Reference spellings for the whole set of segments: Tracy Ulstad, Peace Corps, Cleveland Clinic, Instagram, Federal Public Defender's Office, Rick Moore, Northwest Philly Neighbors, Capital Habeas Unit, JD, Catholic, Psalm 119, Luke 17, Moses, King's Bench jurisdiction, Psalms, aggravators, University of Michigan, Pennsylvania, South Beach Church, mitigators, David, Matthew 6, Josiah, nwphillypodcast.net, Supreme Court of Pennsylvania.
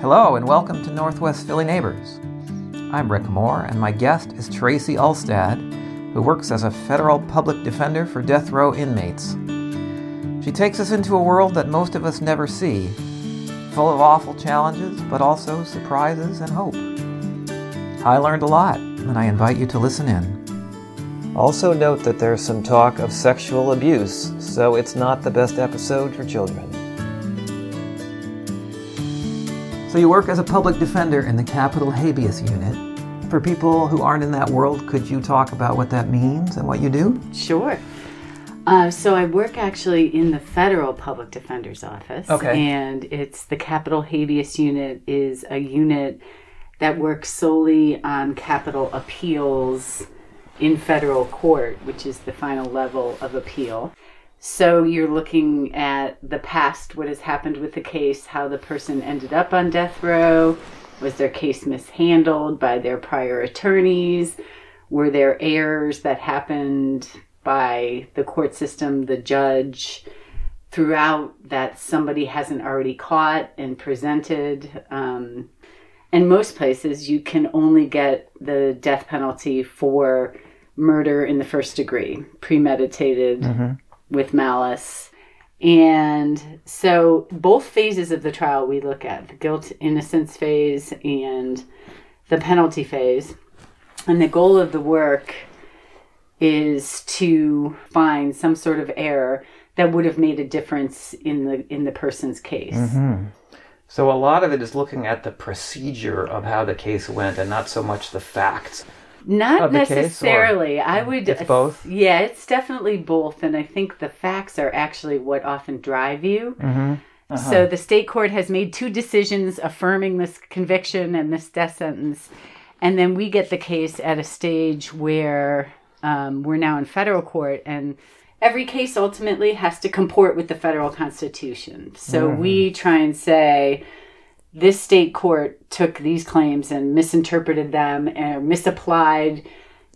Hello and welcome to Northwest Philly Neighbors. I'm Rick Moore and my guest is Tracy Ulstad, who works as a federal public defender for death row inmates. She takes us into a world that most of us never see, full of awful challenges, but also surprises and hope. I learned a lot, and I invite you to listen in. Also note that there's some talk of sexual abuse, so it's not the best episode for children. So you work as a public defender in the Capital Habeas Unit. For people who aren't in that world, could you talk about what that means and what you do? Sure. So I work actually in the Federal Public Defender's Office. Okay. And it's the Capital Habeas Unit is a unit that works solely on capital appeals in federal court, which is the final level of appeal. So you're looking at the past, what has happened with the case, how the person ended up on death row, was their case mishandled by their prior attorneys, were there errors that happened by the court system, the judge, throughout that somebody hasn't already caught and presented. In most places, you can only get the death penalty for murder in the first degree, premeditated, with malice. And so both phases of the trial we look at, the guilt innocence phase and the penalty phase. And the goal of the work is to find some sort of error that would have made a difference in the person's case. So a lot of it is looking at the procedure of how the case went and not so much the facts. Not necessarily. Case, I would. It's both? Yeah, it's definitely both. And I think the facts are actually what often drive you. So the state court has made two decisions affirming this conviction and this death sentence. And then we get the case at a stage where we're now in federal court. And every case ultimately has to comport with the federal constitution. So we try and say, this state court took these claims and misinterpreted them and misapplied,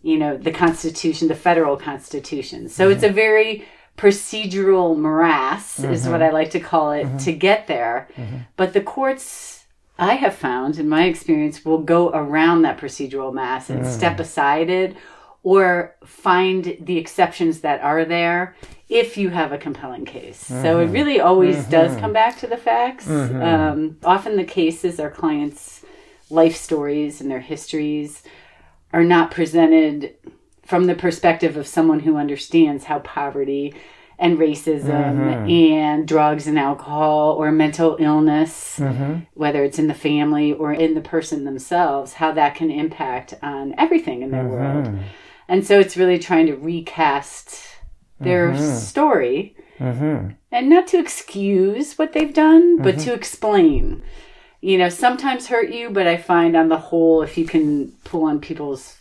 the Constitution, the federal Constitution. So it's a very procedural morass, is what I like to call it, to get there. But the courts, I have found, in my experience, will go around that procedural mass and step aside it or find the exceptions that are there if you have a compelling case. So it really always does come back to the facts. Often the cases, our clients' life stories and their histories are not presented from the perspective of someone who understands how poverty and racism and drugs and alcohol or mental illness, whether it's in the family or in the person themselves, how that can impact on everything in their world. And so it's really trying to recast their story and not to excuse what they've done, but to explain. Sometimes hurt you, but I find on the whole, if you can pull on people's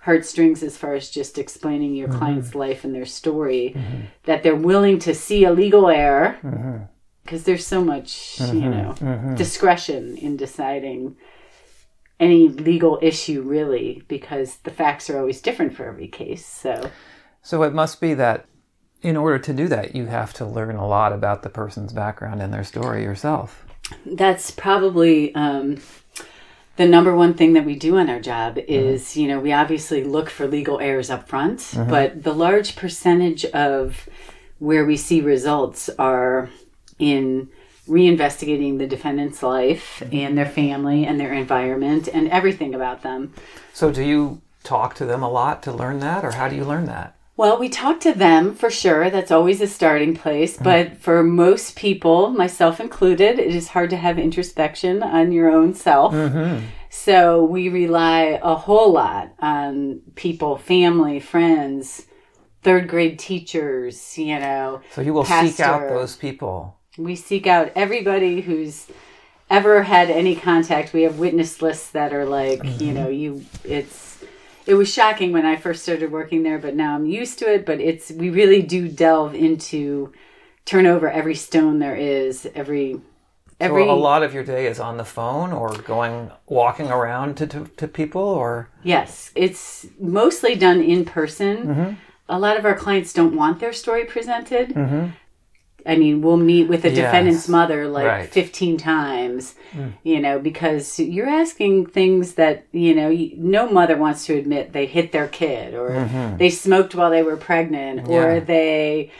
heartstrings as far as just explaining your client's life and their story, that they're willing to see a legal error because there's so much, discretion in deciding any legal issue really, because the facts are always different for every case. So it must be that in order to do that, you have to learn a lot about the person's background and their story yourself. That's probably the number one thing that we do in our job is, we obviously look for legal errors up front, but the large percentage of where we see results are in reinvestigating the defendant's life and their family and their environment and everything about them. So do you talk to them a lot to learn that, or how do you learn that? Well, we talk to them for sure. That's always a starting place. But for most people, myself included, it is hard to have introspection on your own self. So we rely a whole lot on people, family, friends, third grade teachers, So you will pastor. Seek out those people. We seek out everybody who's ever had any contact. We have witness lists that are like, it was shocking when I first started working there, but now I'm used to it. But we really do delve into, turn over every stone there is, every. So a lot of your day is on the phone or walking around to people, or? Yes, it's mostly done in person. A lot of our clients don't want their story presented. I mean, we'll meet with a defendant's mother like 15 times, you know, because you're asking things that, you know, no mother wants to admit they hit their kid or they smoked while they were pregnant or there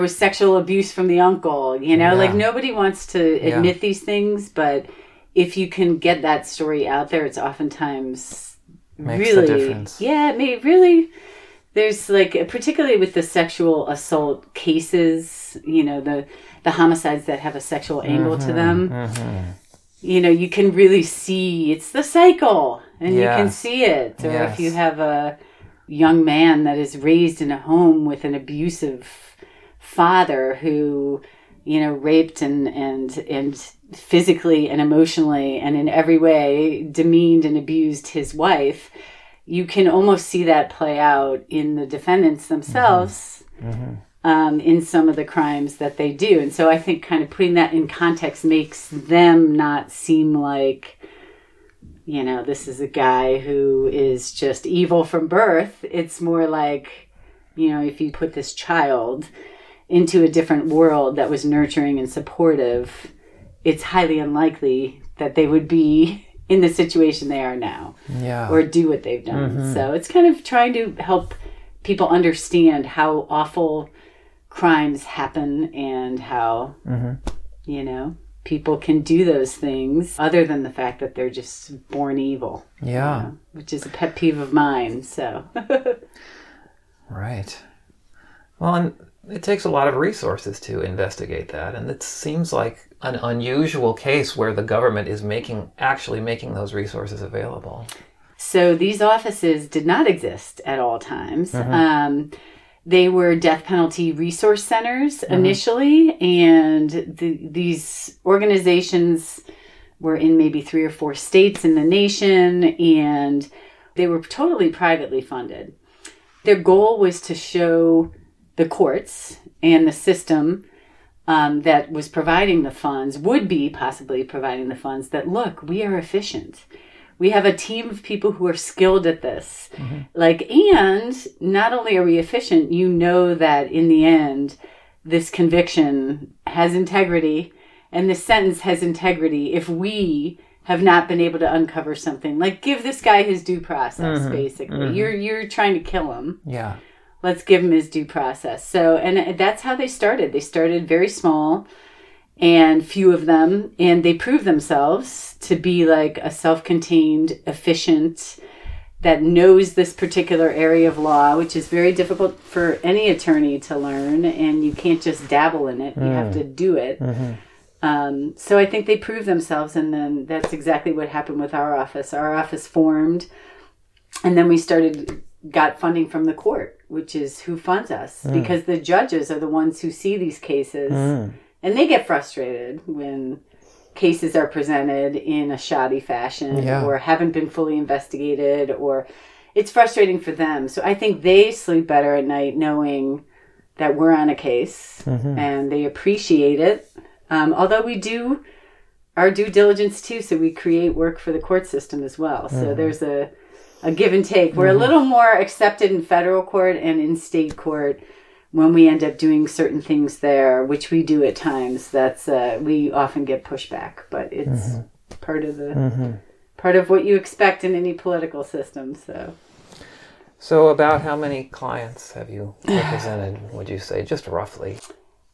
was sexual abuse from the uncle, you know, like nobody wants to admit these things. But if you can get that story out there, it's oftentimes makes the difference. Yeah, I mean, really... There's like, particularly with the sexual assault cases, you know, the homicides that have a sexual angle to them, you know, you can really see it's the cycle and you can see it. Or if you have a young man that is raised in a home with an abusive father who, you know, raped and physically and emotionally and in every way demeaned and abused his wife, you can almost see that play out in the defendants themselves in some of the crimes that they do. And so I think kind of putting that in context makes them not seem like, you know, this is a guy who is just evil from birth. It's more like, you know, if you put this child into a different world that was nurturing and supportive, it's highly unlikely that they would be in the situation they are now or do what they've done. So it's kind of trying to help people understand how awful crimes happen and how, you know, people can do those things other than the fact that they're just born evil. You know, which is a pet peeve of mine, so. Well, and it takes a lot of resources to investigate that. And it seems like an unusual case where the government is actually making those resources available. So these offices did not exist at all times. They were death penalty resource centers initially, and these organizations were in maybe 3 or 4 states in the nation, and they were totally privately funded. Their goal was to show the courts and the system that was providing the funds, would be possibly providing the funds, that, look, we are efficient. We have a team of people who are skilled at this. Like, and not only are we efficient, you know that in the end, this conviction has integrity and this sentence has integrity if we have not been able to uncover something. Like, give this guy his due process, basically. You're trying to kill him. Let's give him his due process. So, and that's how they started. They started very small and few of them, and they proved themselves to be like a self-contained, efficient, that knows this particular area of law, which is very difficult for any attorney to learn, and you can't just dabble in it. You have to do it. So I think they proved themselves, and then that's exactly what happened with our office. Our office formed, and then we got funding from the court, which is who funds us, because the judges are the ones who see these cases, and they get frustrated when cases are presented in a shoddy fashion or haven't been fully investigated, or it's frustrating for them. So I think they sleep better at night knowing that we're on a case and they appreciate it. Although we do our due diligence too. So we create work for the court system as well. So there's a give and take. We're a little more accepted in federal court and in state court when we end up doing certain things there, which we do at times. That's we often get pushback, but it's part of what you expect in any political system. So about how many clients have you represented? Would you say, just roughly?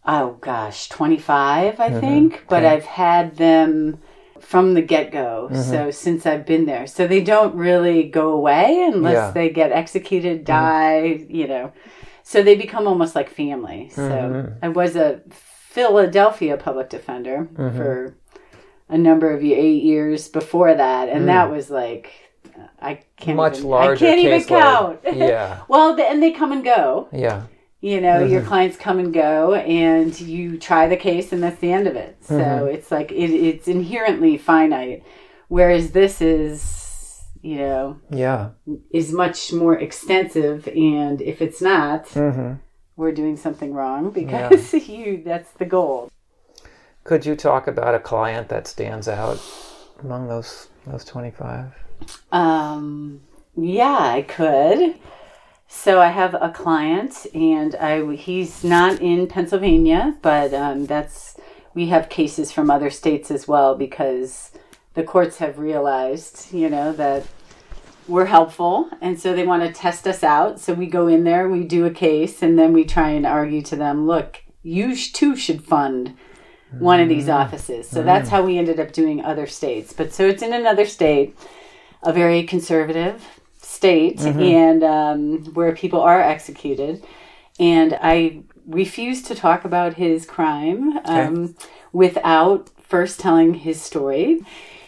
Oh gosh, 25, I think. Okay. But I've had them from the get-go, so since I've been there. So they don't really go away unless they get executed, die, you know. So they become almost like family. So I was a Philadelphia public defender for a number of 8 years before that, and that was like, I can't even count. Yeah. Well, and they come and go. Yeah. You know, your clients come and go, and you try the case, and that's the end of it. So it's like it's inherently finite, whereas this is, you know, is much more extensive. And if it's not, we're doing something wrong, because that's the goal. Could you talk about a client that stands out among those 25? Yeah, I could. So I have a client, and he's not in Pennsylvania, but we have cases from other states as well, because the courts have realized, that we're helpful, and so they want to test us out. So we go in there, we do a case, and then we try and argue to them, look, you too should fund one of these offices. So that's how we ended up doing other states. But so it's in another state, a very conservative state, and where people are executed. And I refuse to talk about his crime without first telling his story.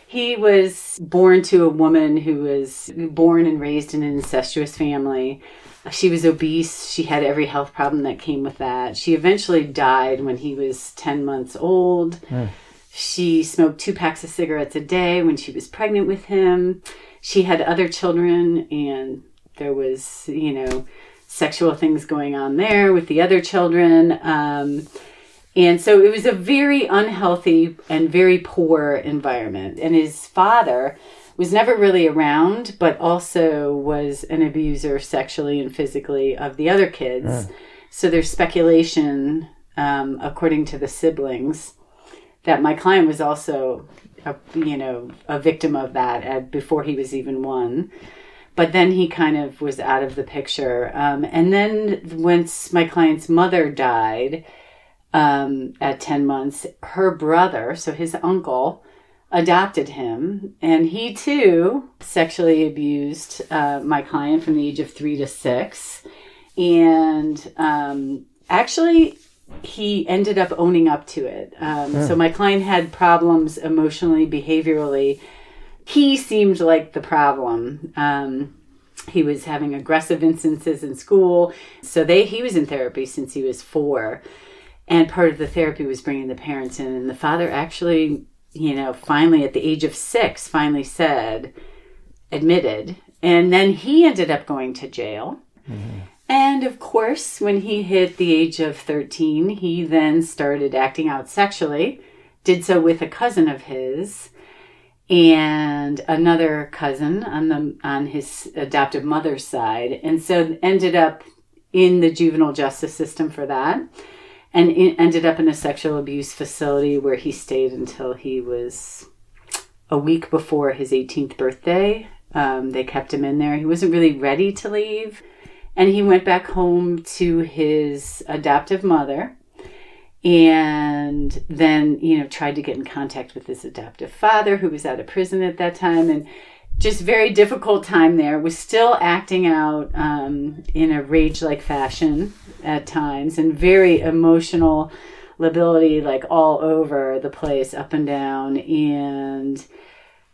He was born to a woman who was born and raised in an incestuous family. She was obese. She had every health problem that came with that. She eventually died when he was 10 months old. Mm. She smoked 2 packs of cigarettes a day when she was pregnant with him. She had other children, and there was, sexual things going on there with the other children. And so it was a very unhealthy and very poor environment. And his father was never really around, but also was an abuser sexually and physically of the other kids. Mm. So there's speculation, according to the siblings, that my client was also, a victim of that before he was even one. But then he kind of was out of the picture. And then once my client's mother died... at 10 months, her brother, so his uncle, adopted him. And he, too, sexually abused my client from the age of 3 to 6. And actually, he ended up owning up to it. So my client had problems emotionally, behaviorally. He seemed like the problem. He was having aggressive instances in school. So he was in therapy since he was 4. And part of the therapy was bringing the parents in. And the father actually, finally at the age of 6, finally admitted. And then he ended up going to jail. Mm-hmm. And of course, when he hit the age of 13, he then started acting out sexually, did so with a cousin of his and another cousin on his adoptive mother's side. And so ended up in the juvenile justice system for that. And it ended up in a sexual abuse facility where he stayed until he was a week before his 18th birthday. They kept him in there. He wasn't really ready to leave. And he went back home to his adoptive mother and then, tried to get in contact with his adoptive father, who was out of prison at that time. And just very difficult time there. Was still acting out in a rage-like fashion at times, and very emotional lability, like all over the place, up and down. And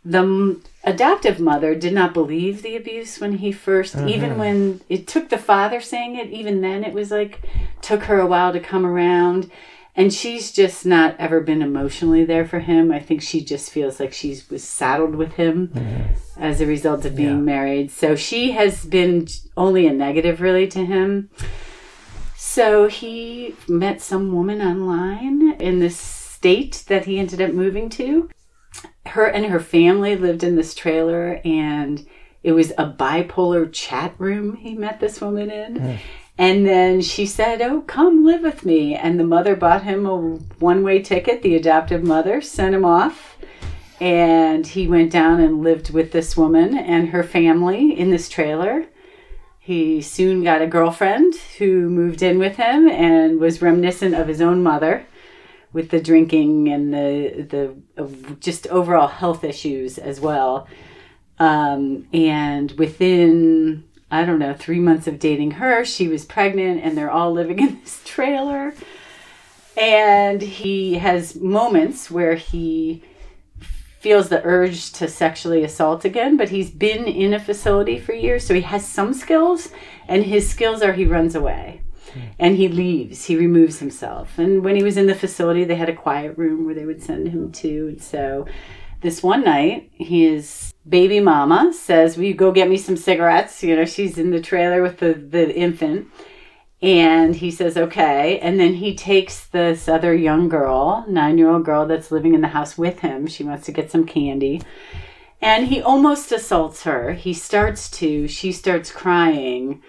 the adoptive mother did not believe the abuse when he first, even when it took the father saying it, even then it was like, took her a while to come around. And she's just not ever been emotionally there for him. I think she just feels like she was saddled with him as a result of being married. So she has been only a negative, really, to him. So he met some woman online in this state that he ended up moving to. Her and her family lived in this trailer, and it was a bipolar chat room he met this woman in. Mm. And then she said, oh, come live with me. And the mother bought him a one-way ticket, the adoptive mother, sent him off. And he went down and lived with this woman and her family in this trailer. He soon got a girlfriend who moved in with him and was reminiscent of his own mother with the drinking and the just overall health issues as well. And within... 3 months of dating her, she was pregnant, and they're all living in this trailer. And he has moments where he feels the urge to sexually assault again, but he's been in a facility for years, so he has some skills, and his skills are he runs away. And he leaves. He removes himself. And when he was in the facility, they had a quiet room where they would send him to, and so... This one night, his baby mama says, will you go get me some cigarettes? She's in the trailer with the infant. And he says, okay. And then he takes this other young girl, 9-year-old girl that's living in the house with him. She wants to get some candy. And he almost assaults her. She starts crying.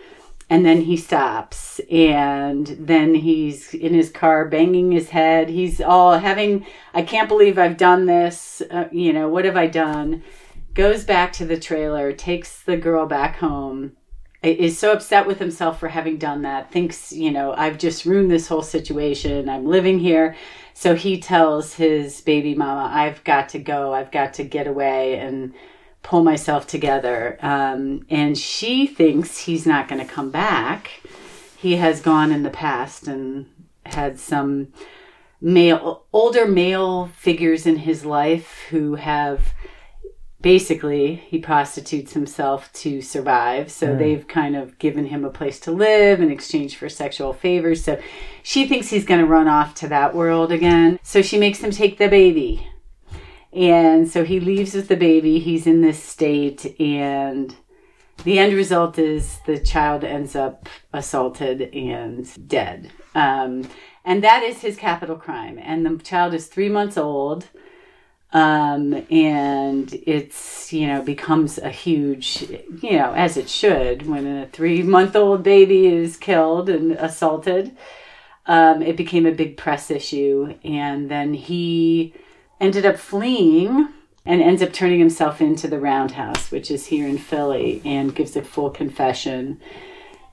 And then he stops, and then he's in his car banging his head. He's all having, I can't believe I've done this. You know, what have I done? Goes back to the trailer, takes the girl back home, is so upset with himself for having done that, thinks, you know, I've just ruined this whole situation. I'm living here. So he tells his baby mama, I've got to go. I've got to get away and pull myself together. And she thinks he's not going to come back. He has gone in the past and had some older male figures in his life who have basically, he prostitutes himself to survive. So they've kind of given him a place to live in exchange for sexual favors. So she thinks he's going to run off to that world again. So she makes him take the baby. And so he leaves with the baby. He's in this state, and the end result is the child ends up assaulted and dead. And that is his capital crime. And the child is 3 months old, and it's, you know, becomes a huge, you know, as it should, when a 3-month-old baby is killed and assaulted. It became a big press issue, and then he ended up fleeing and ends up turning himself into the Roundhouse, which is here in Philly, and gives a full confession.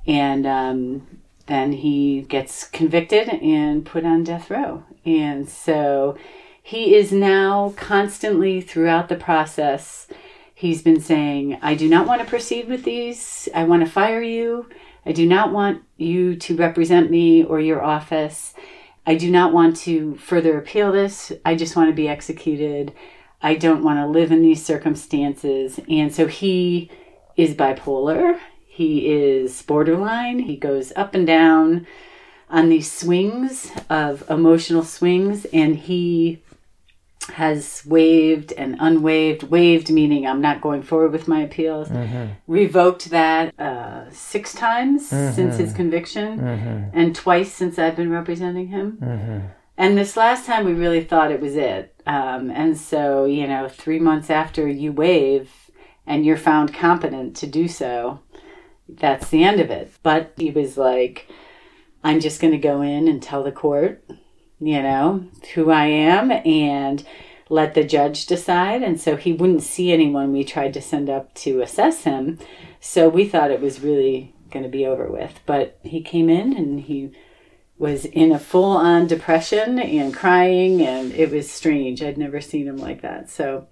And then he gets convicted and put on death row. And so he is now constantly throughout the process, he's been saying, I do not want to proceed with these. I want to fire you. I do not want you to represent me or your office. I do not want to further appeal this. I just want to be executed. I don't want to live in these circumstances. And so he is bipolar. He is borderline. He goes up and down on these swings of emotional swings. And he has waived and unwaived. Waived meaning I'm not going forward with my appeals. Mm-hmm. Revoked that 6 times mm-hmm. since his conviction mm-hmm. and twice since I've been representing him. Mm-hmm. And this last time we really thought it was it. And so, you know, 3 months after you waive and you're found competent to do so, that's the end of it. But he was like, I'm just going to go in and tell the court, you know, who I am and let the judge decide. And so he wouldn't see anyone we tried to send up to assess him. So we thought it was really going to be over with. But he came in and he was in a full-on depression and crying, and it was strange. I'd never seen him like that. So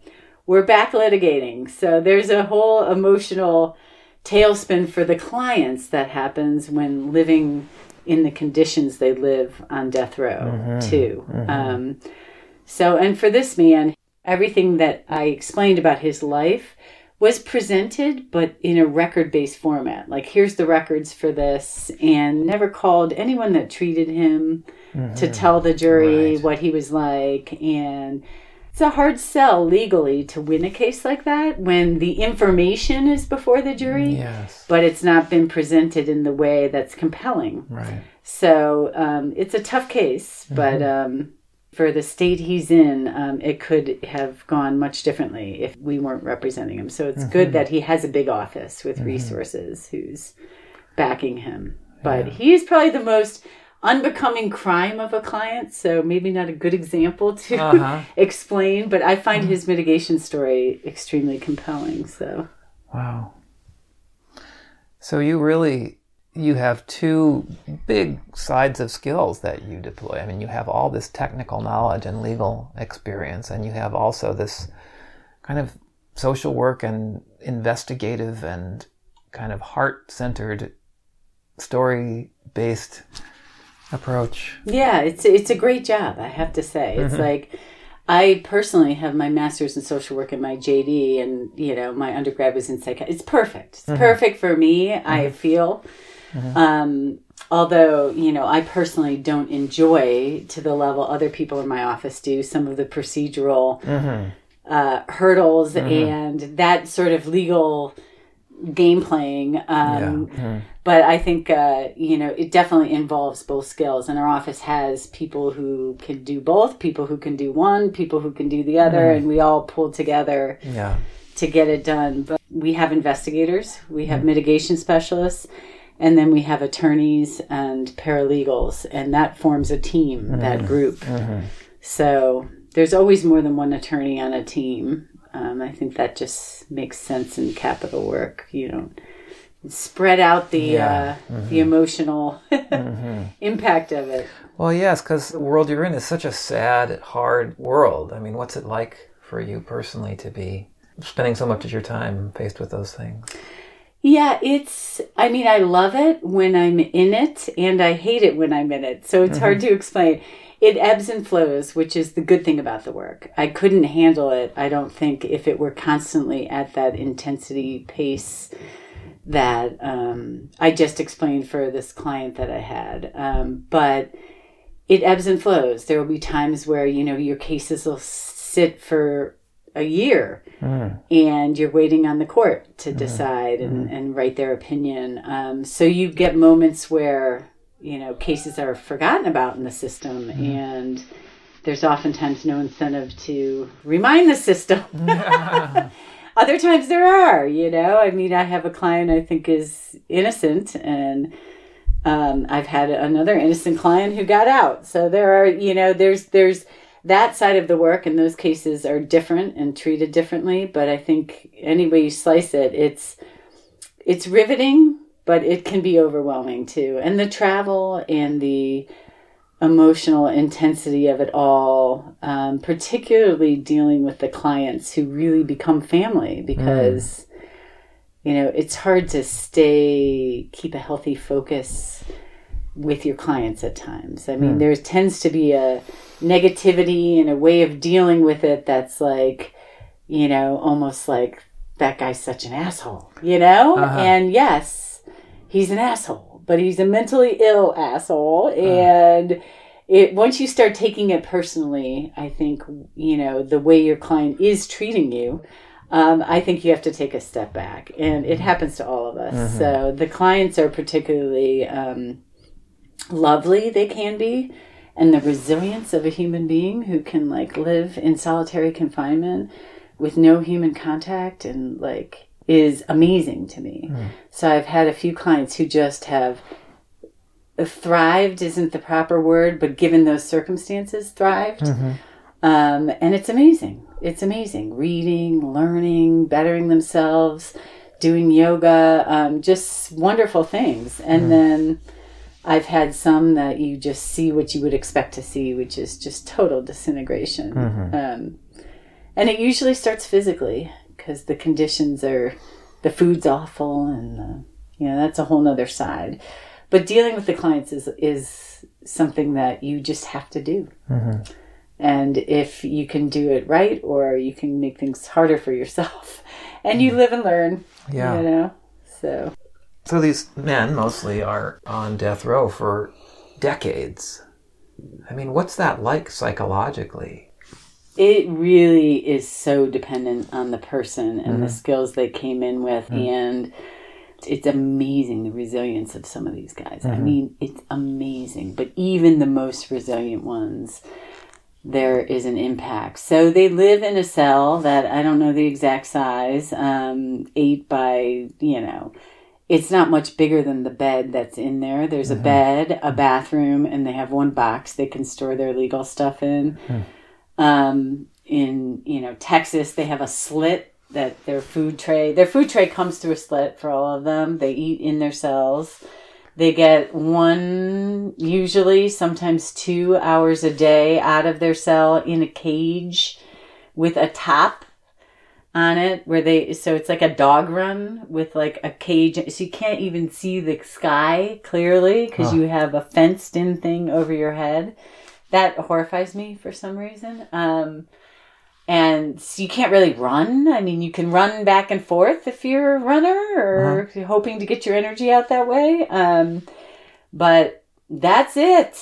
we're back litigating. So there's a whole emotional tailspin for the clients that happens when living in the conditions they live on death row, mm-hmm. too. Mm-hmm. So, and for this man, everything that I explained about his life was presented, but in a record-based format. Like, here's the records for this, and never called anyone that treated him mm-hmm. to tell the jury right. what he was like. And it's a hard sell legally to win a case like that when the information is before the jury, yes. but it's not been presented in the way that's compelling. Right. So it's a tough case, mm-hmm. but for the state he's in, it could have gone much differently if we weren't representing him. So it's mm-hmm. good that he has a big office with mm-hmm. resources who's backing him. But yeah. he's probably the most unbecoming crime of a client, so maybe not a good example to uh-huh. explain, but I find his mitigation story extremely compelling. So wow. So you have 2 big sides of skills that you deploy. I mean, you have all this technical knowledge and legal experience, and you have also this kind of social work and investigative and kind of heart-centered, story-based approach. Yeah, it's a great job, I have to say. It's mm-hmm. like, I personally have my master's in social work and my JD, and, you know, my undergrad was in psych. It's perfect. It's mm-hmm. perfect for me, mm-hmm. I feel. Mm-hmm. Although, you know, I personally don't enjoy to the level other people in my office do some of the procedural mm-hmm. Hurdles mm-hmm. and that sort of legal game playing. Yeah. mm-hmm. But I think, you know, it definitely involves both skills. And our office has people who can do both, people who can do one, people who can do the other. Mm. And we all pull together yeah. to get it done. But we have investigators. We have mitigation specialists. And then we have attorneys and paralegals, and that forms a team, that group. Mm-hmm. So there's always more than one attorney on a team. I think that just makes sense in capital work. You don't spread out the emotional impact of it. Well, yes, because the world you're in is such a sad, hard world. I mean, what's it like for you personally to be spending so much of your time faced with those things? Yeah, I love it when I'm in it, and I hate it when I'm in it. So it's hard to explain. It ebbs and flows, which is the good thing about the work. I couldn't handle it, I don't think, if it were constantly at that intensity pace that I just explained for this client that I had. But it ebbs and flows. There will be times where, your cases will sit for a year and you're waiting on the court to decide and write their opinion. So you get moments where, cases are forgotten about in the system and there's oftentimes no incentive to remind the system. Yeah. Other times there are, I have a client I think is innocent and I've had another innocent client who got out. So there are, there's that side of the work, and those cases are different and treated differently. But I think any way you slice it, it's riveting, but it can be overwhelming too. And the travel and the emotional intensity of it all, particularly dealing with the clients who really become family, because it's hard to keep a healthy focus with your clients at times. I mean, there tends to be a negativity and a way of dealing with it that's like, almost like, that guy's such an asshole, And yes, he's an asshole, but he's a mentally ill asshole. And once you start taking it personally, I think, the way your client is treating you, I think you have to take a step back. And it happens to all of us. Mm-hmm. So the clients are particularly lovely, they can be. And the resilience of a human being who can live in solitary confinement with no human contact and is amazing to me. Mm. So I've had a few clients who just have thrived isn't the proper word, but given those circumstances, thrived. Mm-hmm. And it's amazing. It's amazing. Reading, learning, bettering themselves, doing yoga, just wonderful things. And then I've had some that you just see what you would expect to see, which is just total disintegration. Mm-hmm. And it usually starts physically because the conditions the food's awful and, that's a whole nother side. But dealing with the clients is something that you just have to do. Mm-hmm. And if you can do it right, or you can make things harder for yourself and you live and learn, so... So these men mostly are on death row for decades. I mean, what's that like psychologically? It really is so dependent on the person and the skills they came in with. Mm-hmm. And it's amazing the resilience of some of these guys. Mm-hmm. I mean, it's amazing. But even the most resilient ones, there is an impact. So they live in a cell that I don't know the exact size, 8 by, it's not much bigger than the bed that's in there. There's a bed, a bathroom, and they have one box they can store their legal stuff in. Mm-hmm. In Texas, they have a slit that their food tray comes through a slit for all of them. They eat in their cells. They get one, usually sometimes 2 hours a day out of their cell in a cage with a top on it, so it's like a dog run with a cage, so you can't even see the sky clearly because you have a fenced in thing over your head. That horrifies me for some reason. And so you can't really run. I mean, you can run back and forth if you're a runner or if you're hoping to get your energy out that way. But that's it.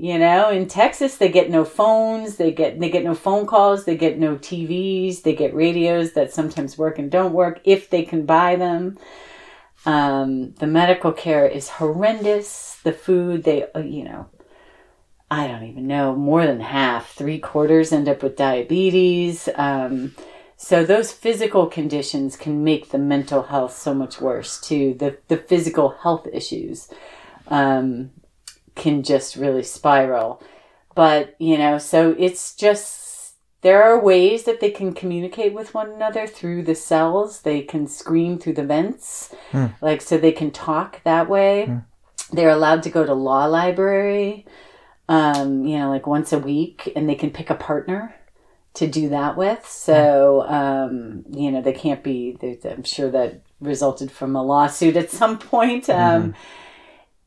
In Texas, they get no phones, they get no phone calls, they get no TVs, they get radios that sometimes work and don't work if they can buy them. The medical care is horrendous. The food, I don't even know, more than 3/4 end up with diabetes. So those physical conditions can make the mental health so much worse too. The physical health issues can just really spiral. But, you know, so it's just, there are ways that they can communicate with one another through the cells. They can scream through the vents, like, so they can talk that way. They're allowed to go to law library, you know, like once a week, and they can pick a partner to do that with. So, you know, they can't be, I'm sure that resulted from a lawsuit at some point.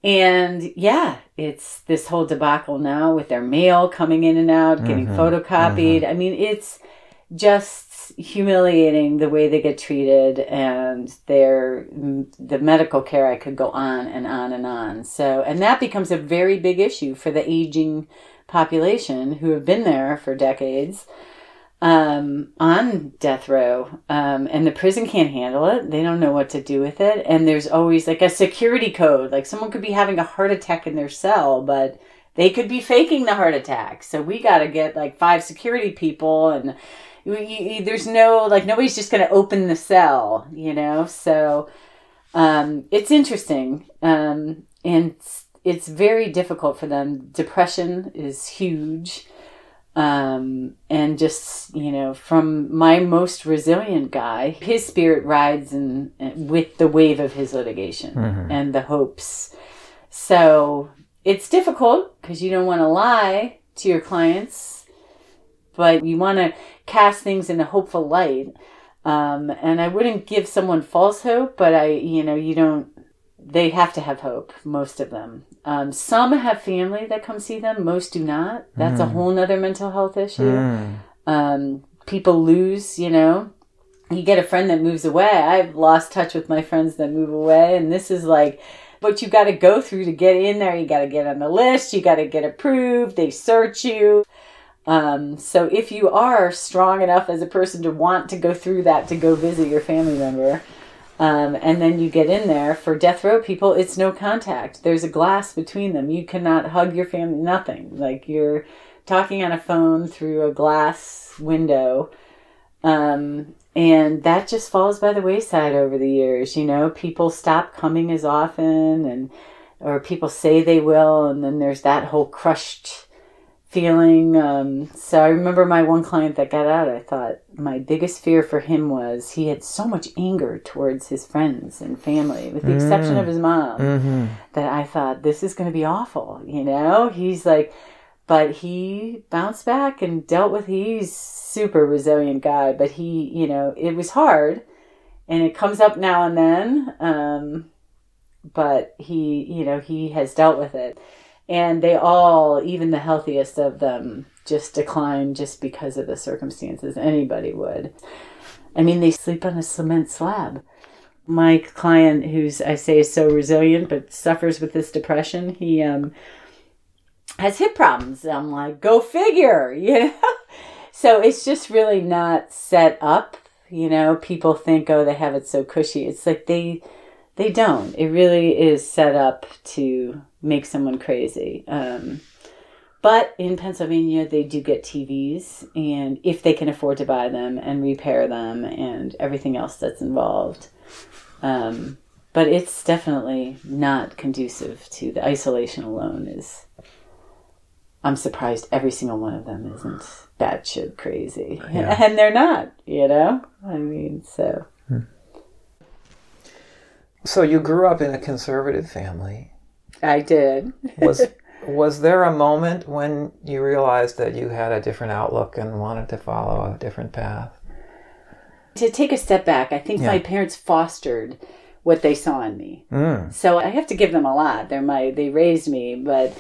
And yeah, it's this whole debacle now with their mail coming in and out, getting photocopied. I mean, it's just humiliating the way they get treated, and the medical care, I could go on and on and on. So, and that becomes a very big issue for the aging population who have been there for decades, on death row, and the prison can't handle it. They don't know what to do with it. And there's always like a security code, like someone could be having a heart attack in their cell, but they could be faking the heart attack. So we got to get like 5 security people, and there's no, like, nobody's just going to open the cell, you know? So, it's interesting. And it's very difficult for them. Depression is huge. And just, you know, from my most resilient guy, his spirit rides in with the wave of his litigation and the hopes. So it's difficult because you don't want to lie to your clients, but you want to cast things in a hopeful light. And I wouldn't give someone false hope, but they have to have hope, most of them. Some have family that come see them. Most do not. That's a whole nother mental health issue. People lose, you know, you get a friend that moves away. I've lost touch with my friends that move away. And this is like what you got to go through to get in there. You got to get on the list. You got to get approved. They search you. So if you are strong enough as a person to want to go through that, to go visit your family member, and then you get in there. For death row people, it's no contact. There's a glass between them. You cannot hug your family, nothing. Like, you're talking on a phone through a glass window. And that just falls by the wayside over the years. You know, people stop coming as often, or people say they will. And then there's that whole crushed feeling. So I remember my one client that got out, I thought my biggest fear for him was he had so much anger towards his friends and family, with the exception of his mom, that I thought, this is going to be awful. You know, he's like, but he bounced back and dealt with, he's super resilient guy, but he, you know, it was hard, and it comes up now and then. But he, you know, he has dealt with it. And they all, even the healthiest of them, just decline just because of the circumstances. Anybody would. I mean, they sleep on a cement slab. My client, who's, I say, is so resilient but suffers with this depression, he has hip problems. I'm like, go figure, you know? So it's just really not set up. You know, people think, oh, they have it so cushy. It's like they don't. It really is set up to make someone crazy. But in Pennsylvania, they do get TVs, and if they can afford to buy them and repair them and everything else that's involved. But it's definitely not conducive to the isolation alone. I'm surprised every single one of them isn't batshit crazy. Yeah. And they're not, you know? I mean, so. So you grew up in a conservative family. I did. Was there a moment when you realized that you had a different outlook and wanted to follow a different path? To take a step back, I think my parents fostered what they saw in me. So I have to give them a lot. They raised me, but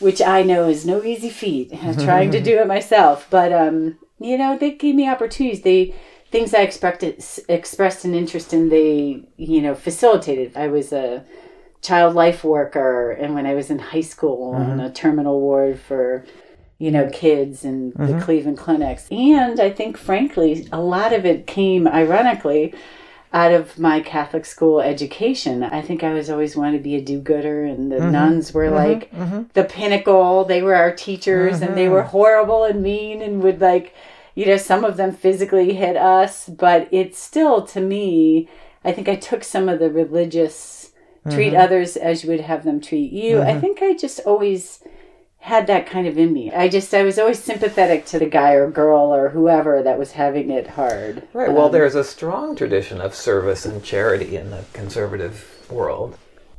which I know is no easy feat. I'm trying to do it myself, but you know, they gave me opportunities. Things I expressed an interest in, they, you know, facilitated. I was a child life worker, and when I was in high school, on a terminal ward for, you know, kids in the Cleveland Clinics. And I think, frankly, a lot of it came, ironically, out of my Catholic school education. I think I was always wanting to be a do-gooder, and the nuns were like the pinnacle. They were our teachers, and they were horrible and mean and would, like, you know, some of them physically hit us, but it's still, to me, I think I took some of the religious treat others as you would have them treat you. Mm-hmm. I think I just always had that kind of in me. I was always sympathetic to the guy or girl or whoever that was having it hard. Right. Well, there's a strong tradition of service and charity in the conservative world.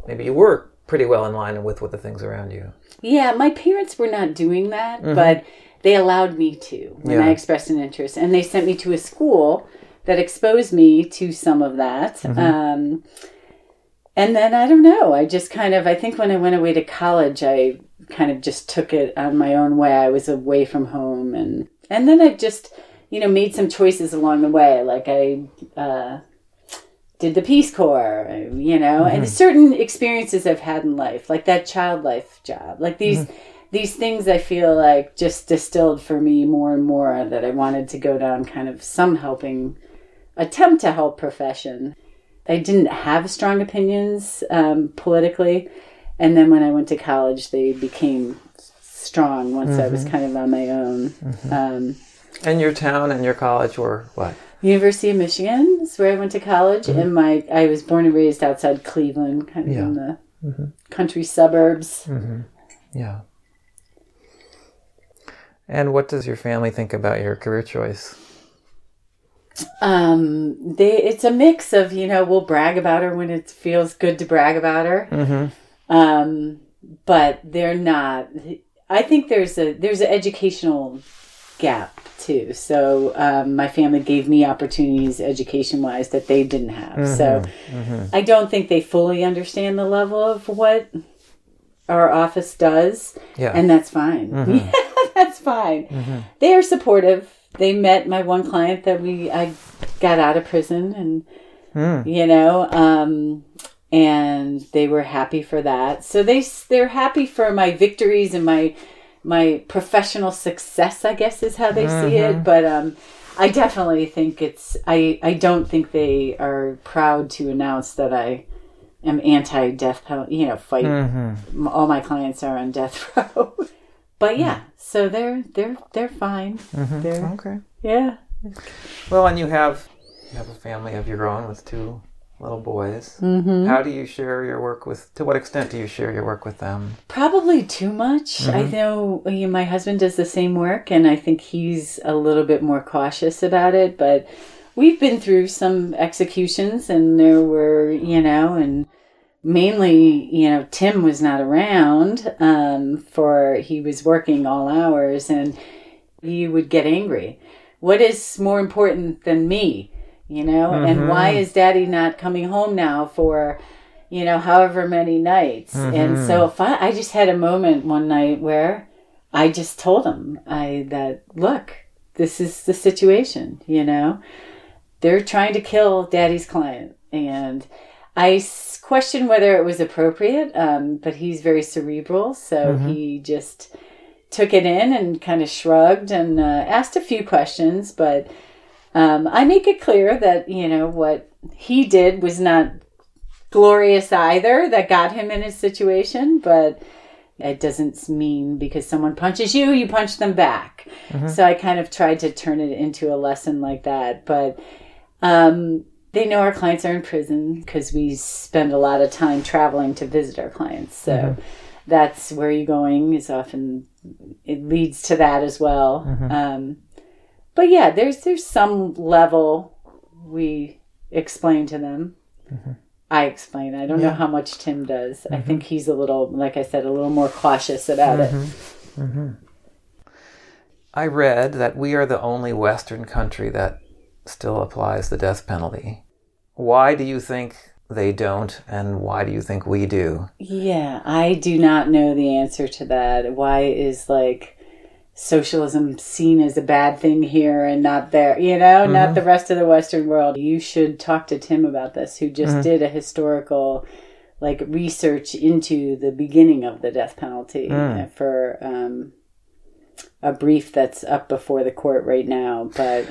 Maybe you were pretty well in line with the things around you. Yeah, my parents were not doing that, but they allowed me to when I expressed an interest. And they sent me to a school that exposed me to some of that. And then, I don't know, I think when I went away to college, I kind of just took it on my own way. I was away from home. And then I just, made some choices along the way. Like I did the Peace Corps, and certain experiences I've had in life, like that child life job, like these things I feel like just distilled for me more and more that I wanted to go down kind of some attempt to help profession. I didn't have strong opinions politically. And then when I went to college, they became strong once I was kind of on my own. And your town and your college were what? University of Michigan is where I went to college. And I was born and raised outside Cleveland, kind of in the country suburbs. Yeah. And what does your family think about your career choice? It's a mix of, we'll brag about her when it feels good to brag about her. But they're not. I think there's an educational gap too. So my family gave me opportunities education-wise that they didn't have. I don't think they fully understand the level of what our office does, and that's fine. That's fine. They are supportive. They met my one client that I got out of prison, and and they were happy for that. So they're happy for my victories and my professional success, I guess, is how they see it. But I definitely think I don't think they are proud to announce that I am anti-death penalty. Fight. All my clients are on death row. But yeah, so they're fine. They're, okay. Yeah. Well, and you have a family of your own with two little boys. How do you share your work with? To what extent do you share your work with them? Probably too much. I know, my husband does the same work, and I think he's a little bit more cautious about it. But we've been through some executions, and there were, and. Mainly, Tim was not around he was working all hours, and he would get angry. What is more important than me, And why is Daddy not coming home now for, however many nights? And so if I just had a moment one night where I just told him that, look, this is the situation, They're trying to kill Daddy's client, and I question whether it was appropriate, but he's very cerebral, so he just took it in and kind of shrugged and asked a few questions. But I make it clear that, what he did was not glorious either, that got him in his situation, but it doesn't mean because someone punches you, you punch them back. So I kind of tried to turn it into a lesson like that, but... they know our clients are in prison because we spend a lot of time traveling to visit our clients. So that's where you're going is often, it leads to that as well. But yeah, there's some level we explain to them. I explain. I don't know how much Tim does. I think he's a little, like I said, a little more cautious about it. I read that we are the only Western country that still applies the death penalty. Why do you think they don't, and why do you think we do? Yeah, I do not know the answer to that. Why is socialism seen as a bad thing here and not there? Not the rest of the Western world. You should talk to Tim about this, who just did a historical research into the beginning of the death penalty for a brief that's up before the court right now, but...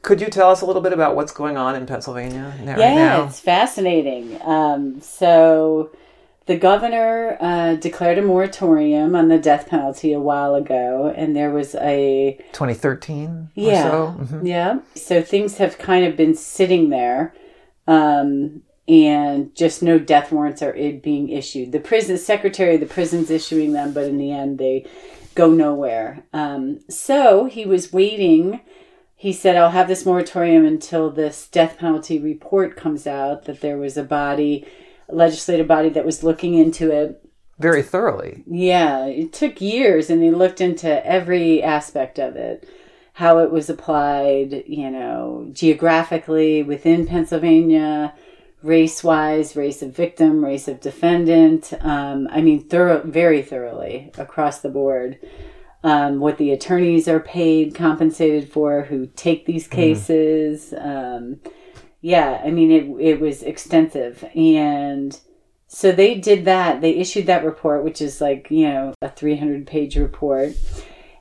Could you tell us a little bit about what's going on in Pennsylvania right now? Yeah, it's fascinating. So The governor declared a moratorium on the death penalty a while ago, and there was a... 2013 or so? Mm-hmm. Yeah. So things have kind of been sitting there, and just no death warrants are being issued. The prison secretary of the prison's issuing them, but in the end, they go nowhere. So he was waiting... He said, I'll have this moratorium until this death penalty report comes out, that there was a body, a legislative body that was looking into it. Very thoroughly. Yeah. It took years, and they looked into every aspect of it, how it was applied, you know, geographically within Pennsylvania, race-wise, race of victim, race of defendant. I mean, very thoroughly across the board. What the attorneys are paid, compensated for, who take these cases. Yeah, I mean, it was extensive. And so they did that. They issued that report, which is like, you know, a 300-page report,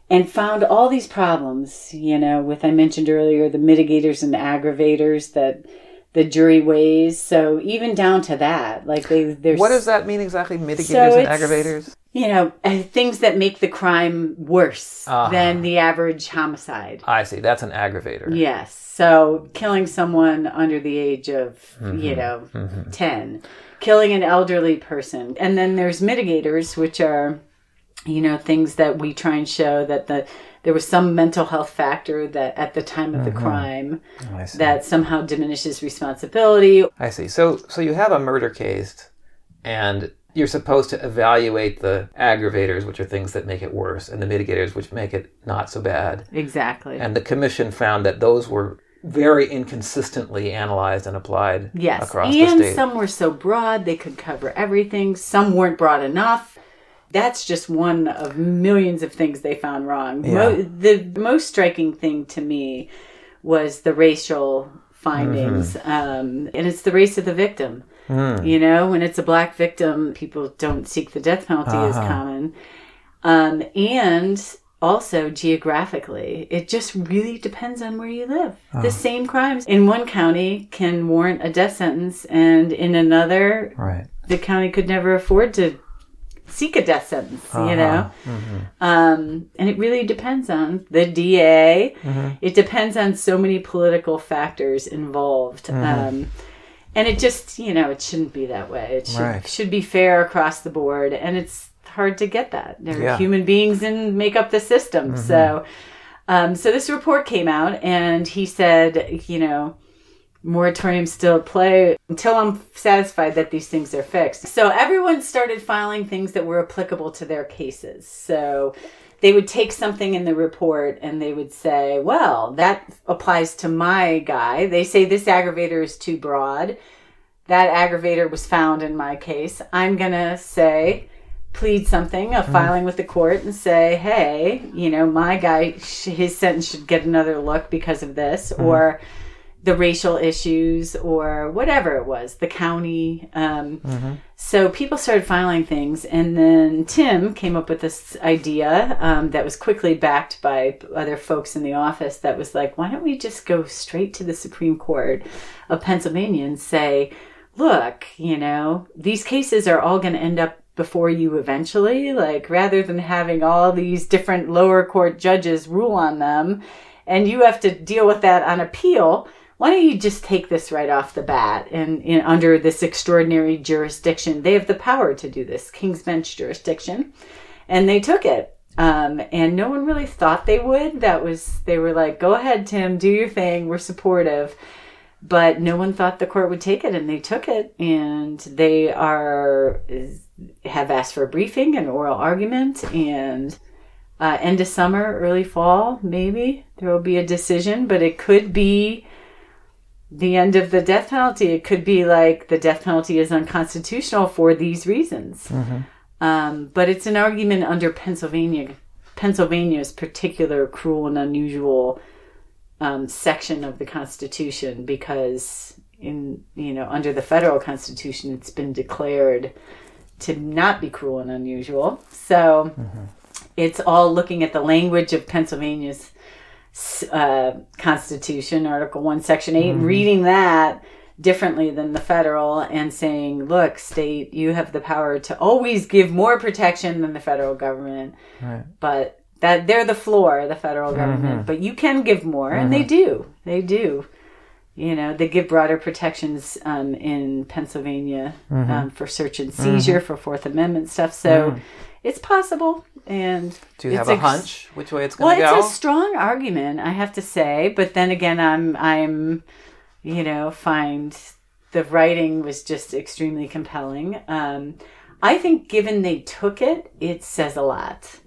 and found all these problems, you know, with, I mentioned earlier, the mitigators and aggravators that the jury weighs. So even down to that, like there's... What does that mean exactly, mitigators and aggravators? You know, things that make the crime worse than the average homicide. I see. That's an aggravator. Yes. So killing someone under the age of, 10. Killing an elderly person. And then there's mitigators, which are, you know, things that we try and show that there was some mental health factor that at the time of the crime that somehow diminishes responsibility. I see. So you have a murder case, and... You're supposed to evaluate the aggravators, which are things that make it worse, and the mitigators, which make it not so bad. Exactly. And the commission found that those were very inconsistently analyzed and applied across the state. And some were so broad they could cover everything. Some weren't broad enough. That's just one of millions of things they found wrong. Yeah. The most striking thing to me was the racial findings, and it's the race of the victim. You know, when it's a black victim, people don't seek the death penalty as common. And also geographically, it just really depends on where you live. The same crimes in one county can warrant a death sentence, and in another, the county could never afford to seek a death sentence, you know? And it really depends on the DA. It depends on so many political factors involved. And it just, you know, it shouldn't be that way. It should be fair across the board. And it's hard to get that. They're human beings and make up the system. So this report came out, and he said, you know, moratorium still at play until I'm satisfied that these things are fixed. So everyone started filing things that were applicable to their cases. So they would take something in the report and they would say, well, that applies to my guy. They say this aggravator is too broad. That aggravator was found in my case. I'm going to say, plead something, a filing with the court, and say, hey, you know, my guy, his sentence should get another look because of this, or the racial issues, or whatever it was, the county. So people started filing things, and then Tim came up with this idea that was quickly backed by other folks in the office that was like, why don't we just go straight to the Supreme Court of Pennsylvania and say, look, you know, these cases are all going to end up before you eventually, like rather than having all these different lower court judges rule on them, and you have to deal with that on appeal. Why don't you just take this right off the bat? And under this extraordinary jurisdiction, they have the power to do this, King's Bench jurisdiction. And they took it. And no one really thought they would. They were like, go ahead, Tim, do your thing. We're supportive. But no one thought the court would take it, and they took it. And they have asked for a briefing, an oral argument, and... end of summer, early fall, maybe there will be a decision, but it could be the end of the death penalty. It could be like the death penalty is unconstitutional for these reasons. But it's an argument under Pennsylvania's particular cruel and unusual section of the Constitution, because in under the federal Constitution, it's been declared to not be cruel and unusual. So it's all looking at the language of Pennsylvania's Constitution, Article One, Section 8, and reading that differently than the federal and saying, look, state, you have the power to always give more protection than the federal government. Right. But that they're the floor, the federal government. Mm-hmm. But you can give more, mm-hmm. and they do. They do. You know, they give broader protections in Pennsylvania mm-hmm. For search and seizure, mm-hmm. for Fourth Amendment stuff. So mm-hmm. it's possible. And do you have a hunch which way it's going to go? Well, it's a strong argument, I have to say. But then again, I'm you know, find the writing was just extremely compelling. I think given they took it, it says a lot.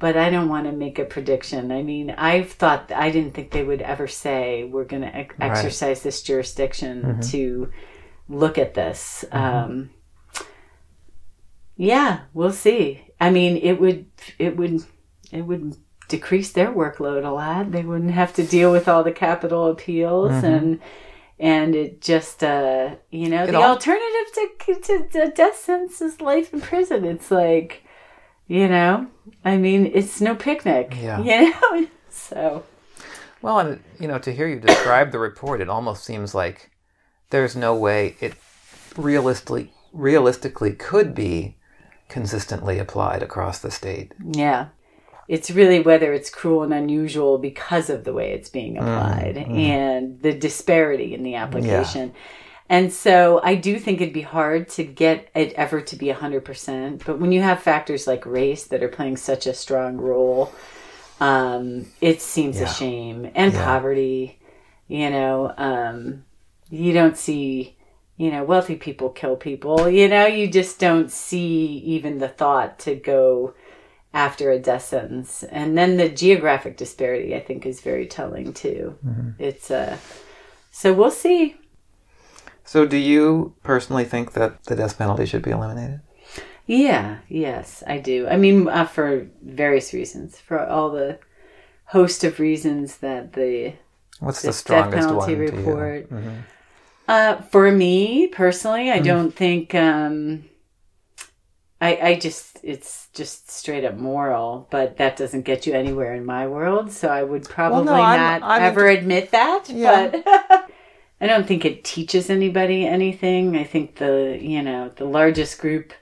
But I don't want to make a prediction. I mean, I didn't think they would ever say we're going to exercise right. this jurisdiction mm-hmm. to look at this. Mm-hmm. Yeah, we'll see. I mean, it would decrease their workload a lot. They wouldn't have to deal with all the capital appeals mm-hmm. And it just, you know, the alternative to death sentence is life in prison. It's like, you know, I mean, it's no picnic, yeah. you know, so. Well, and, you know, to hear you describe the report, it almost seems like there's no way it realistically could be consistently applied across the state. Yeah. It's really whether it's cruel and unusual because of the way it's being applied and the disparity in the application. Yeah. And so I do think it'd be hard to get it ever to be 100%. But when you have factors like race that are playing such a strong role, it seems a shame. And poverty, you know, you don't see, you know, wealthy people kill people. You know, you just don't see even the thought to go after a death sentence. And then the geographic disparity, I think, is very telling, too. Mm-hmm. It's so we'll see. So do you personally think that the death penalty should be eliminated? Yeah, yes, I do. I mean, for various reasons, for all the host of reasons that the what's the strongest death penalty one report. Mm-hmm. For me personally, I don't think I just it's just straight up moral, but that doesn't get you anywhere in my world. So I would probably admit that. Yeah. But I don't think it teaches anybody anything. I think one of the largest groups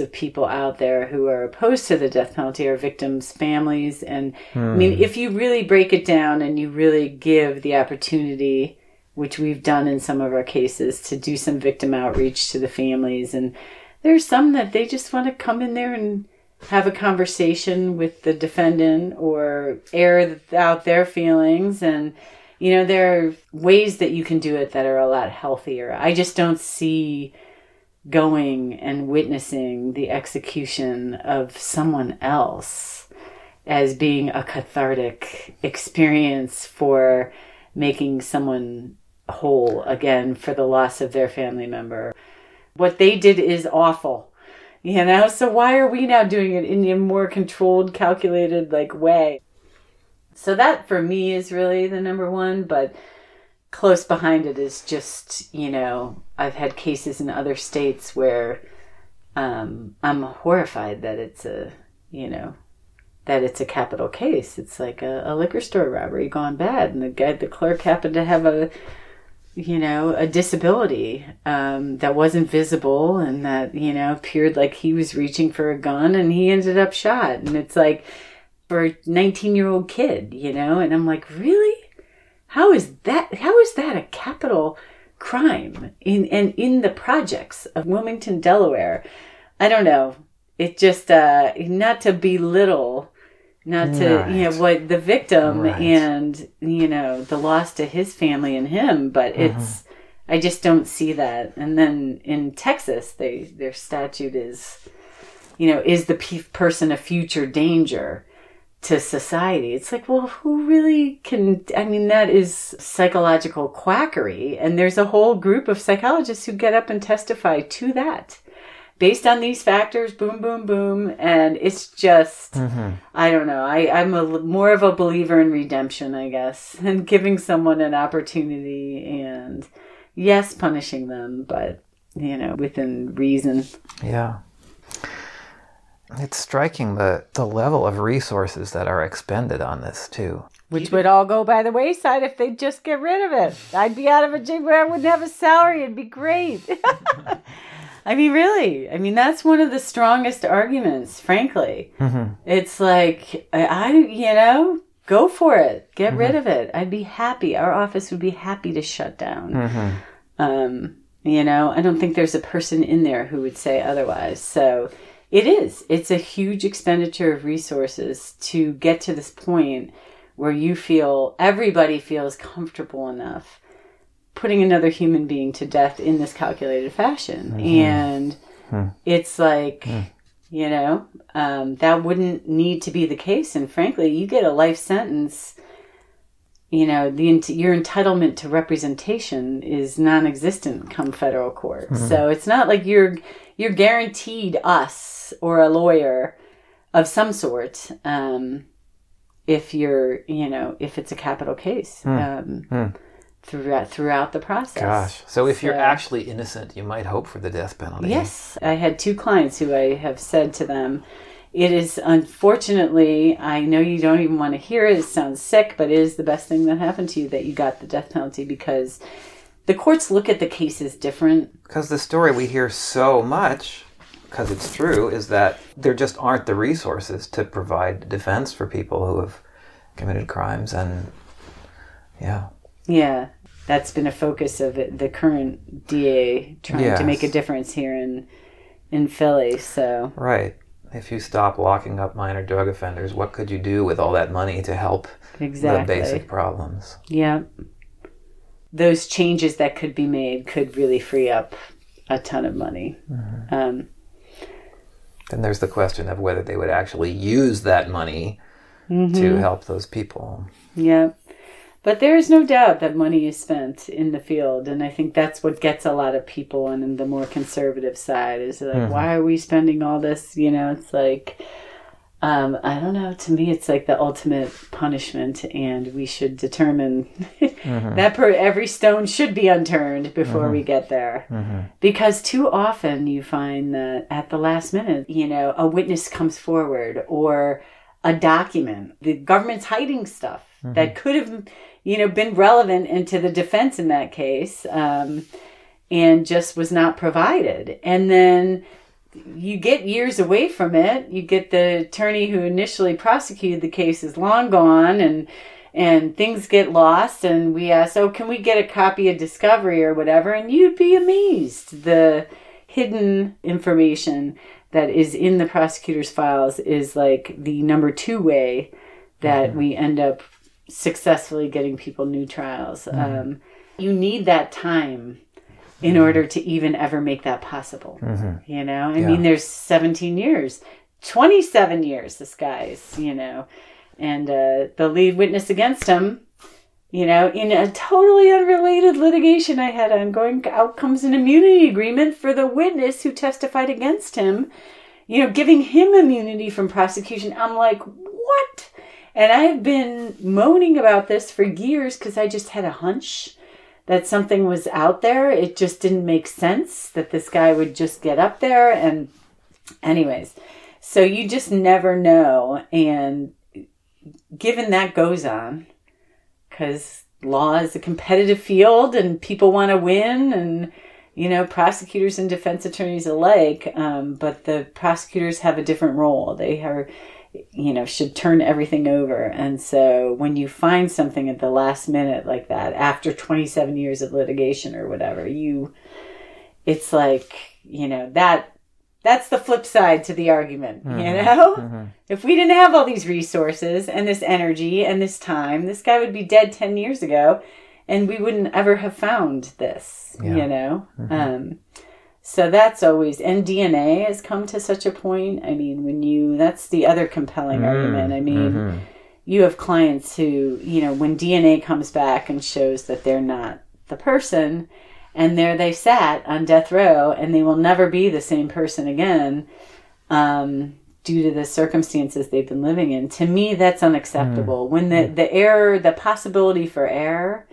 of people out there who are opposed to the death penalty are victims' families. And I mean, if you really break it down and you really give the opportunity, which we've done in some of our cases, to do some victim outreach to the families. And there's some that they just want to come in there and have a conversation with the defendant or air out their feelings. And you know, there are ways that you can do it that are a lot healthier. I just don't see going and witnessing the execution of someone else as being a cathartic experience for making someone whole again for the loss of their family member. What they did is awful, you know? So why are we now doing it in a more controlled, calculated, like, way? So that, for me, is really the number one, but close behind it is just, you know, I've had cases in other states where I'm horrified that it's a, you know, that it's a capital case. It's like a liquor store robbery gone bad, and the clerk happened to have a, you know, a disability that wasn't visible and that, you know, appeared like he was reaching for a gun, and he ended up shot. And it's like, for a 19-year-old kid, you know? And I'm like, really? How is that a capital crime in the projects of Wilmington, Delaware? I don't know. It just, not to belittle, you know, what the victim and, you know, the loss to his family and him, but it's, I just don't see that. And then in Texas, their statute is, you know, is the person a future danger to society? It's like, well, who really can? I mean, that is psychological quackery. And there's a whole group of psychologists who get up and testify to that based on these factors, boom, boom, boom. And it's just, I don't know. I'm more of a believer in redemption, I guess, and giving someone an opportunity and, yes, punishing them, but, you know, within reason. Yeah. It's striking the level of resources that are expended on this, too. Which would all go by the wayside if they'd just get rid of it. I'd be out of a gig where I wouldn't have a salary. It'd be great. I mean, really. I mean, that's one of the strongest arguments, frankly. Mm-hmm. It's like, I go for it. Get mm-hmm. rid of it. I'd be happy. Our office would be happy to shut down. Mm-hmm. I don't think there's a person in there who would say otherwise. So it is. It's a huge expenditure of resources to get to this point where everybody feels comfortable enough putting another human being to death in this calculated fashion. Mm-hmm. And it's like, that wouldn't need to be the case. And frankly, you get a life sentence, your entitlement to representation is non-existent come federal court. Mm-hmm. So it's not like you're guaranteed us or a lawyer of some sort. If it's a capital case, throughout the process. Gosh. So you're actually innocent, you might hope for the death penalty. Yes. I had two clients who I have said to them, it is, unfortunately, I know you don't even want to hear it. It sounds sick, but it is the best thing that happened to you that you got the death penalty, because the courts look at the cases different. Because the story we hear so much, because it's true, is that there just aren't the resources to provide defense for people who have committed crimes. And yeah, that's been a focus of it, the current DA trying to make a difference here in Philly. So right, if you stop locking up minor drug offenders, what could you do with all that money to help the basic problems? Yeah, those changes that could be made could really free up a ton of money. Mm-hmm. Then there's the question of whether they would actually use that money to help those people. Yeah. But there is no doubt that money is spent in the field. And I think that's what gets a lot of people on the more conservative side is like, why are we spending all this? It's like, I don't know. To me, it's like the ultimate punishment. And we should determine that every stone should be unturned before we get there. Mm-hmm. Because too often you find that at the last minute, a witness comes forward or a document. The government's hiding stuff that could have, been relevant into the defense in that case, and just was not provided. And then you get years away from it. You get the attorney who initially prosecuted the case is long gone, and things get lost. And we ask, can we get a copy of discovery or whatever? And you'd be amazed. The hidden information that is in the prosecutor's files is like the number two way that we end up successfully getting people new trials. You need that time in order to even ever make that possible. Mm-hmm. I mean, there's 17 years, 27 years, this guy's, and the lead witness against him, in a totally unrelated litigation I had ongoing, out comes an immunity agreement for the witness who testified against him, giving him immunity from prosecution. I'm like, what? And I've been moaning about this for years because I just had a hunch that something was out there. It just didn't make sense that this guy would just get up there. And anyways, so you just never know. And given that goes on, because law is a competitive field and people want to win, and, prosecutors and defense attorneys alike, but the prosecutors have a different role. They are, should turn everything over. And so when you find something at the last minute like that, after 27 years of litigation or whatever, it's like, that's the flip side to the argument, Mm-hmm. If we didn't have all these resources and this energy and this time, this guy would be dead 10 years ago and we wouldn't ever have found this, Mm-hmm. So that's always, and DNA has come to such a point. I mean, that's the other compelling argument. I mean, you have clients who, when DNA comes back and shows that they're not the person, and there they sat on death row and they will never be the same person again, due to the circumstances they've been living in. To me, that's unacceptable. When the error, the possibility for error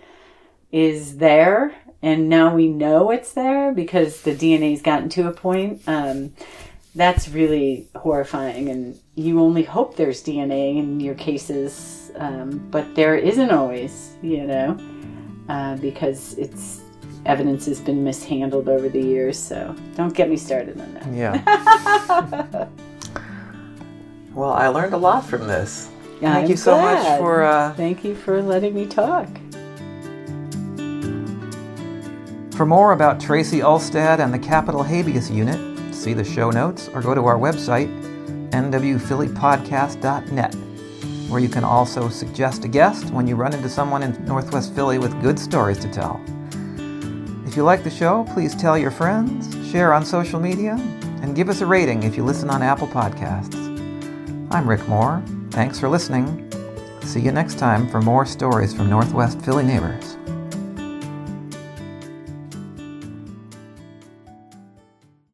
is there, and now we know it's there because the DNA's gotten to a point. That's really horrifying and you only hope there's DNA in your cases, but there isn't always, because evidence has been mishandled over the years. So don't get me started on that. Yeah. Well, I learned a lot from this. Thank you for letting me talk. For more about Tracy Ulstad and the Capital Habeas Unit, see the show notes or go to our website, nwphillypodcast.net, where you can also suggest a guest when you run into someone in Northwest Philly with good stories to tell. If you like the show, please tell your friends, share on social media, and give us a rating if you listen on Apple Podcasts. I'm Rick Moore. Thanks for listening. See you next time for more stories from Northwest Philly neighbors.